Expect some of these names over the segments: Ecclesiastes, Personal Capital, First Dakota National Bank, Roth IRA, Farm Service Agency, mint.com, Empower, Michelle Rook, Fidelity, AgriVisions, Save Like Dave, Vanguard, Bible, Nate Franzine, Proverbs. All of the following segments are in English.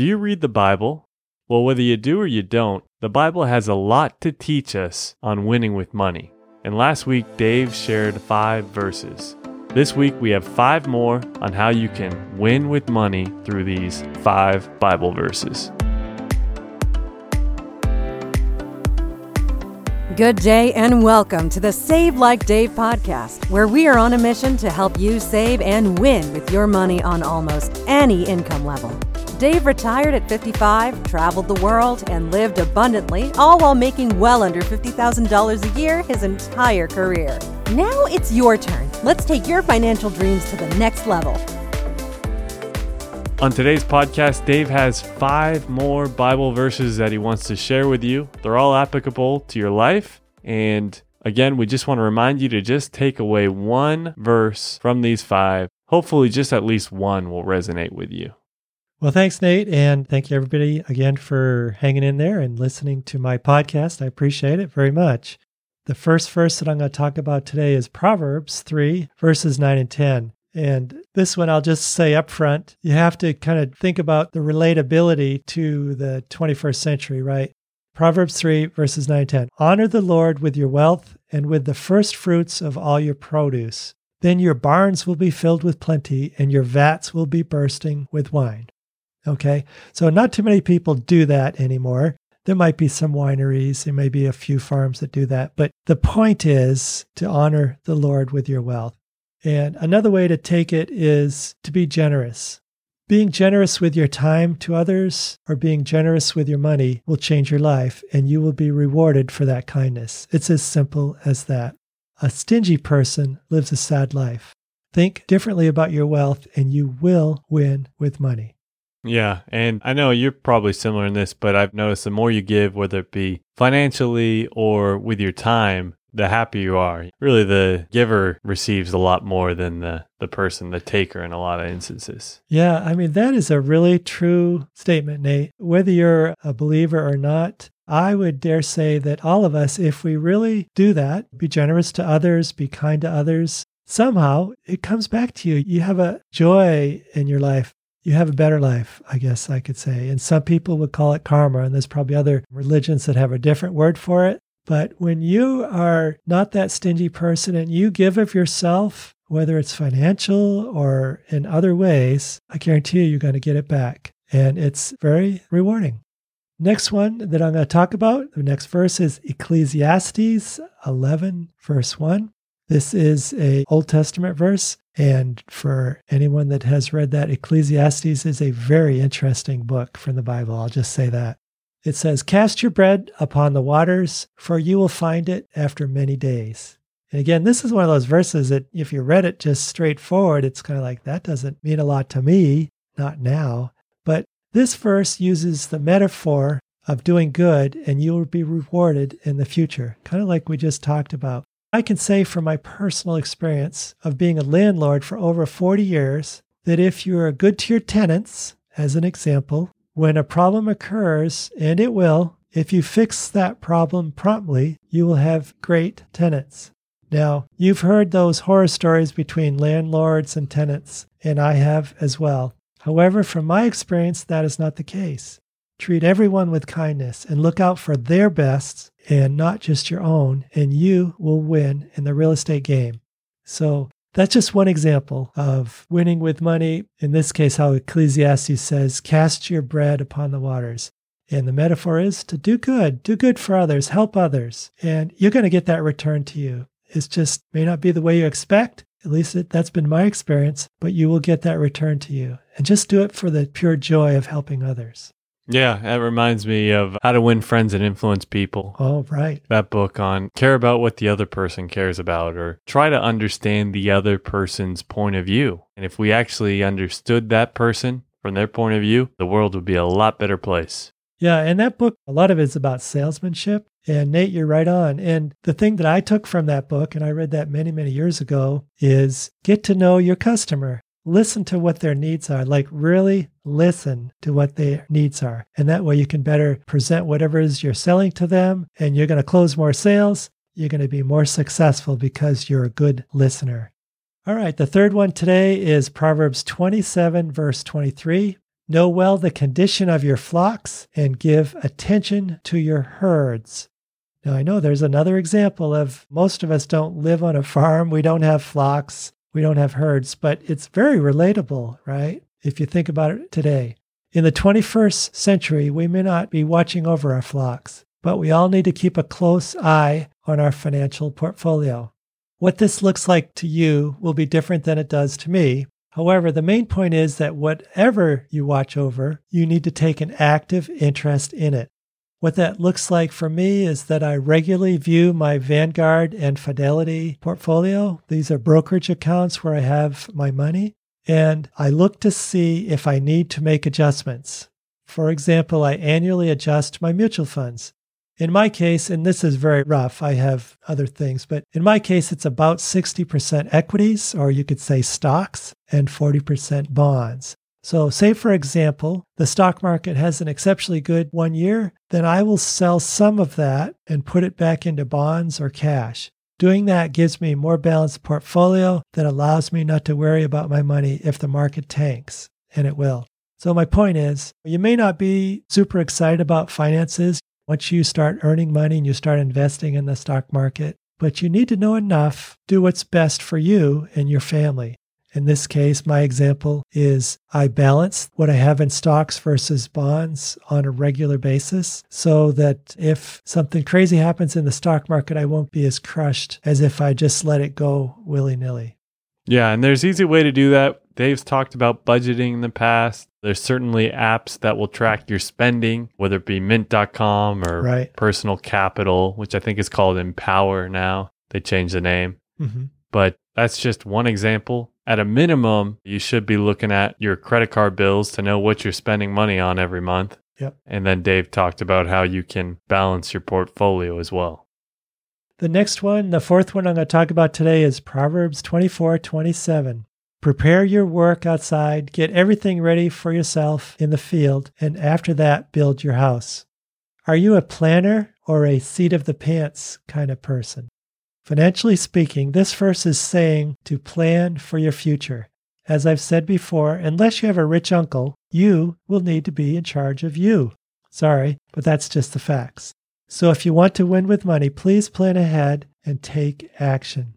Do you read the Bible? Well, whether you do or you don't, the Bible has a lot to teach us on winning with money. And last week, Dave shared 5 verses. This week, we have 5 more on how you can win with money through these 5 Bible verses. Good day and welcome to the Save Like Dave podcast, where we are on a mission to help you save and win with your money on almost any income level. Dave retired at 55, traveled the world, and lived abundantly, all while making well under $50,000 a year his entire career. Now it's your turn. Let's take your financial dreams to the next level. On today's podcast, Dave has 5 more Bible verses that he wants to share with you. They're all applicable to your life. And again, we just want to remind you to just take away one verse from these 5. Hopefully, just at least one will resonate with you. Well, thanks, Nate. And thank you, everybody, again, for hanging in there and listening to my podcast. I appreciate it very much. The first verse that I'm going to talk about today is Proverbs 3, verses 9 and 10. And this one, I'll just say up front, you have to kind of think about the relatability to the 21st century, right? Proverbs 3, verses 9 and 10. Honor the Lord with your wealth and with the first fruits of all your produce. Then your barns will be filled with plenty and your vats will be bursting with wine. Okay, so not too many people do that anymore. There might be some wineries, there may be a few farms that do that, but the point is to honor the Lord with your wealth. And another way to take it is to be generous. Being generous with your time to others or being generous with your money will change your life, and you will be rewarded for that kindness. It's as simple as that. A stingy person lives a sad life. Think differently about your wealth, and you will win with money. Yeah, and I know you're probably similar in this, but I've noticed the more you give, whether it be financially or with your time, the happier you are. Really, the giver receives a lot more than the person, the taker, in a lot of instances. Yeah, I mean, that is a really true statement, Nate. Whether you're a believer or not, I would dare say that all of us, if we really do that, be generous to others, be kind to others, somehow it comes back to you. You have a joy in your life. You have a better life, I guess I could say. And some people would call it karma, and there's probably other religions that have a different word for it. But when you are not that stingy person and you give of yourself, whether it's financial or in other ways, I guarantee you, you're going to get it back. And it's very rewarding. Next one that I'm going to talk about, the next verse is Ecclesiastes 11, verse 1. This is an Old Testament verse, and for anyone that has read that, Ecclesiastes is a very interesting book from the Bible. I'll just say that. It says, "Cast your bread upon the waters, for you will find it after many days." And again, this is one of those verses that if you read it just straightforward, it's kind of like, that doesn't mean a lot to me, not now. But this verse uses the metaphor of doing good, and you will be rewarded in the future, kind of like we just talked about. I can say from my personal experience of being a landlord for over 40 years that if you are good to your tenants, as an example, when a problem occurs, and it will, if you fix that problem promptly, you will have great tenants. Now, you've heard those horror stories between landlords and tenants, and I have as well. However, from my experience, that is not the case. Treat everyone with kindness and look out for their best and not just your own, and you will win in the real estate game. So that's just one example of winning with money. In this case, how Ecclesiastes says, cast your bread upon the waters. And the metaphor is to do good for others, help others, and you're going to get that return to you. It just may not be the way you expect, at least that's been my experience, but you will get that return to you. And just do it for the pure joy of helping others. Yeah, that reminds me of How to Win Friends and Influence People. Oh, right. That book on care about what the other person cares about, or try to understand the other person's point of view. And if we actually understood that person from their point of view, the world would be a lot better place. Yeah, and that book, a lot of it is about salesmanship. And Nate, you're right on. And the thing that I took from that book, and I read that many, many years ago, is get to know your customer. Listen to what their needs are, like really listen to what their needs are. And that way you can better present whatever it is you're selling to them, and you're going to close more sales. You're going to be more successful because you're a good listener. All right, the third one today is Proverbs 27, verse 23. Know well the condition of your flocks and give attention to your herds. Now, I know there's another example of most of us don't live on a farm. We don't have flocks. We don't have herds, but it's very relatable, right? If you think about it today. In the 21st century, we may not be watching over our flocks, but we all need to keep a close eye on our financial portfolio. What this looks like to you will be different than it does to me. However, the main point is that whatever you watch over, you need to take an active interest in it. What that looks like for me is that I regularly view my Vanguard and Fidelity portfolio. These are brokerage accounts where I have my money, and I look to see if I need to make adjustments. For example, I annually adjust my mutual funds. In my case, and this is very rough, I have other things, but in my case, it's about 60% equities, or you could say stocks, and 40% bonds. So say, for example, the stock market has an exceptionally good 1 year, then I will sell some of that and put it back into bonds or cash. Doing that gives me a more balanced portfolio that allows me not to worry about my money if the market tanks, and it will. So my point is, you may not be super excited about finances once you start earning money and you start investing in the stock market, but you need to know enough, do what's best for you and your family. In this case, my example is I balance what I have in stocks versus bonds on a regular basis so that if something crazy happens in the stock market, I won't be as crushed as if I just let it go willy-nilly. Yeah, and there's an easy way to do that. Dave's talked about budgeting in the past. There's certainly apps that will track your spending, whether it be mint.com or Personal Capital, which I think is called Empower now. They changed the name. Mm-hmm. But that's just one example. At a minimum, you should be looking at your credit card bills to know what you're spending money on every month. Yep. And then Dave talked about how you can balance your portfolio as well. The next one, the fourth one I'm going to talk about today is Proverbs 24:27. Prepare your work outside, get everything ready for yourself in the field, and after that, build your house. Are you a planner or a seat of the pants kind of person? Financially speaking, this verse is saying to plan for your future. As I've said before, unless you have a rich uncle, you will need to be in charge of you. Sorry, but that's just the facts. So if you want to win with money, please plan ahead and take action.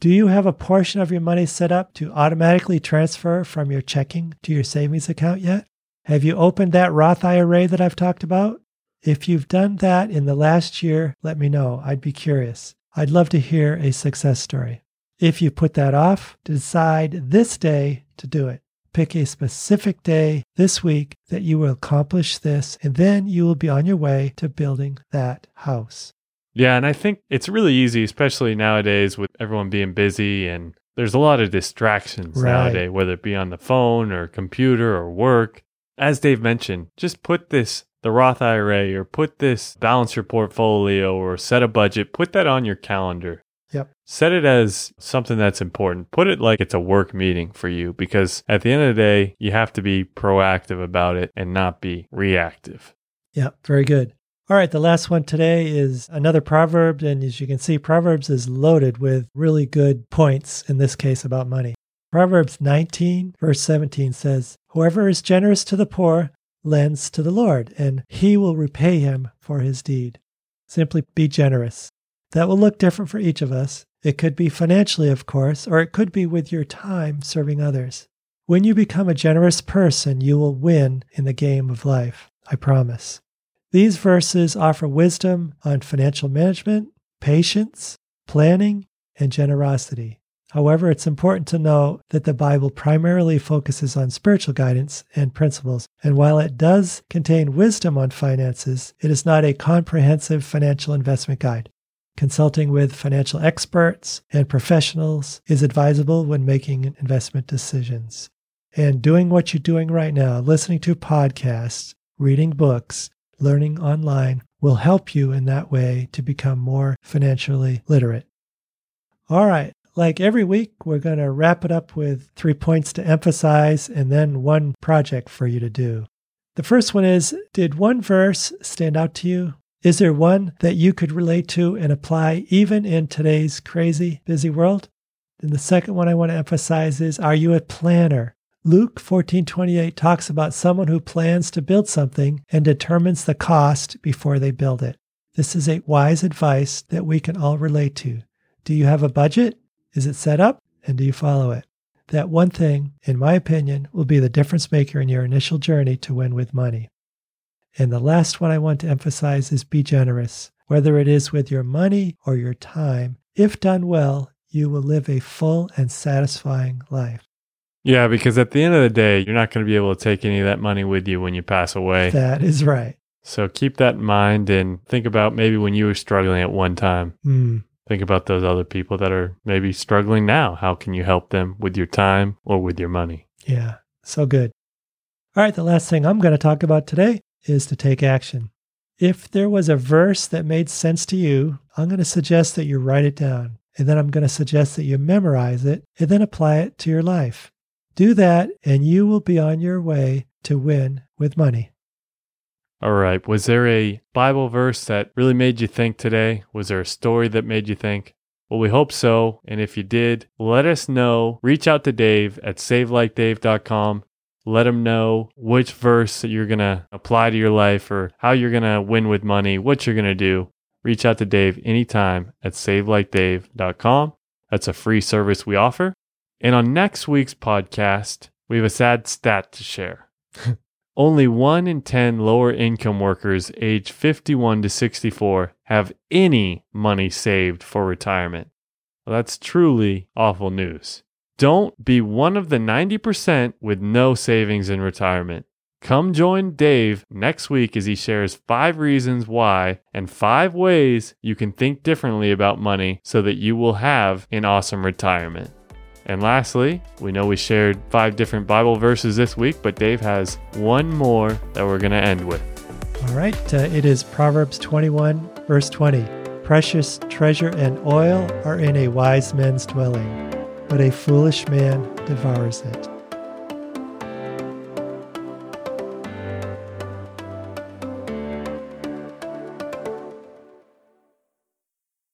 Do you have a portion of your money set up to automatically transfer from your checking to your savings account yet? Have you opened that Roth IRA that I've talked about? If you've done that in the last year, let me know. I'd be curious. I'd love to hear a success story. If you put that off, decide this day to do it. Pick a specific day this week that you will accomplish this, and then you will be on your way to building that house. Yeah, and I think it's really easy, especially nowadays with everyone being busy, and there's a lot of distractions nowadays, whether it be on the phone or computer or work. As Dave mentioned, just put the Roth IRA, or put this balance your portfolio, or set a budget, put that on your calendar. Yep. Set it as something that's important. Put it like it's a work meeting for you, because at the end of the day, you have to be proactive about it and not be reactive. Yep. Very good. All right. The last one today is another proverb. And as you can see, Proverbs is loaded with really good points, in this case about money. Proverbs 19 verse 17 says, whoever is generous to the poor lends to the Lord, and he will repay him for his deed. Simply be generous. That will look different for each of us. It could be financially, of course, or it could be with your time serving others. When you become a generous person, you will win in the game of life. I promise. These verses offer wisdom on financial management, patience, planning, and generosity. However, it's important to know that the Bible primarily focuses on spiritual guidance and principles, and while it does contain wisdom on finances, it is not a comprehensive financial investment guide. Consulting with financial experts and professionals is advisable when making investment decisions. And doing what you're doing right now, listening to podcasts, reading books, learning online, will help you in that way to become more financially literate. All right. Like every week, we're going to wrap it up with 3 points to emphasize and then one project for you to do. The first one is, did one verse stand out to you? Is there one that you could relate to and apply even in today's crazy, busy world? And the second one I want to emphasize is, are you a planner? Luke 14:28 talks about someone who plans to build something and determines the cost before they build it. This is a wise advice that we can all relate to. Do you have a budget? Is it set up? And do you follow it? That one thing, in my opinion, will be the difference maker in your initial journey to win with money. And the last one I want to emphasize is be generous. Whether it is with your money or your time, if done well, you will live a full and satisfying life. Yeah, because at the end of the day, you're not going to be able to take any of that money with you when you pass away. That is right. So keep that in mind and think about maybe when you were struggling at one time. Think about those other people that are maybe struggling now. How can you help them with your time or with your money? Yeah, so good. All right, the last thing I'm going to talk about today is to take action. If there was a verse that made sense to you, I'm going to suggest that you write it down, and then I'm going to suggest that you memorize it and then apply it to your life. Do that, and you will be on your way to win with money. All right. Was there a Bible verse that really made you think today? Was there a story that made you think? Well, we hope so. And if you did, let us know. Reach out to Dave at savelikedave.com. Let him know which verse that you're going to apply to your life or how you're going to win with money, what you're going to do. Reach out to Dave anytime at savelikedave.com. That's a free service we offer. And on next week's podcast, we have a sad stat to share. Only 1 in 10 lower income workers aged 51 to 64 have any money saved for retirement. Well, that's truly awful news. Don't be one of the 90% with no savings in retirement. Come join Dave next week as he shares 5 reasons why and 5 ways you can think differently about money so that you will have an awesome retirement. And lastly, we know we shared 5 different Bible verses this week, but Dave has one more that we're going to end with. All right. It is Proverbs 21, verse 20. Precious treasure and oil are in a wise man's dwelling, but a foolish man devours it.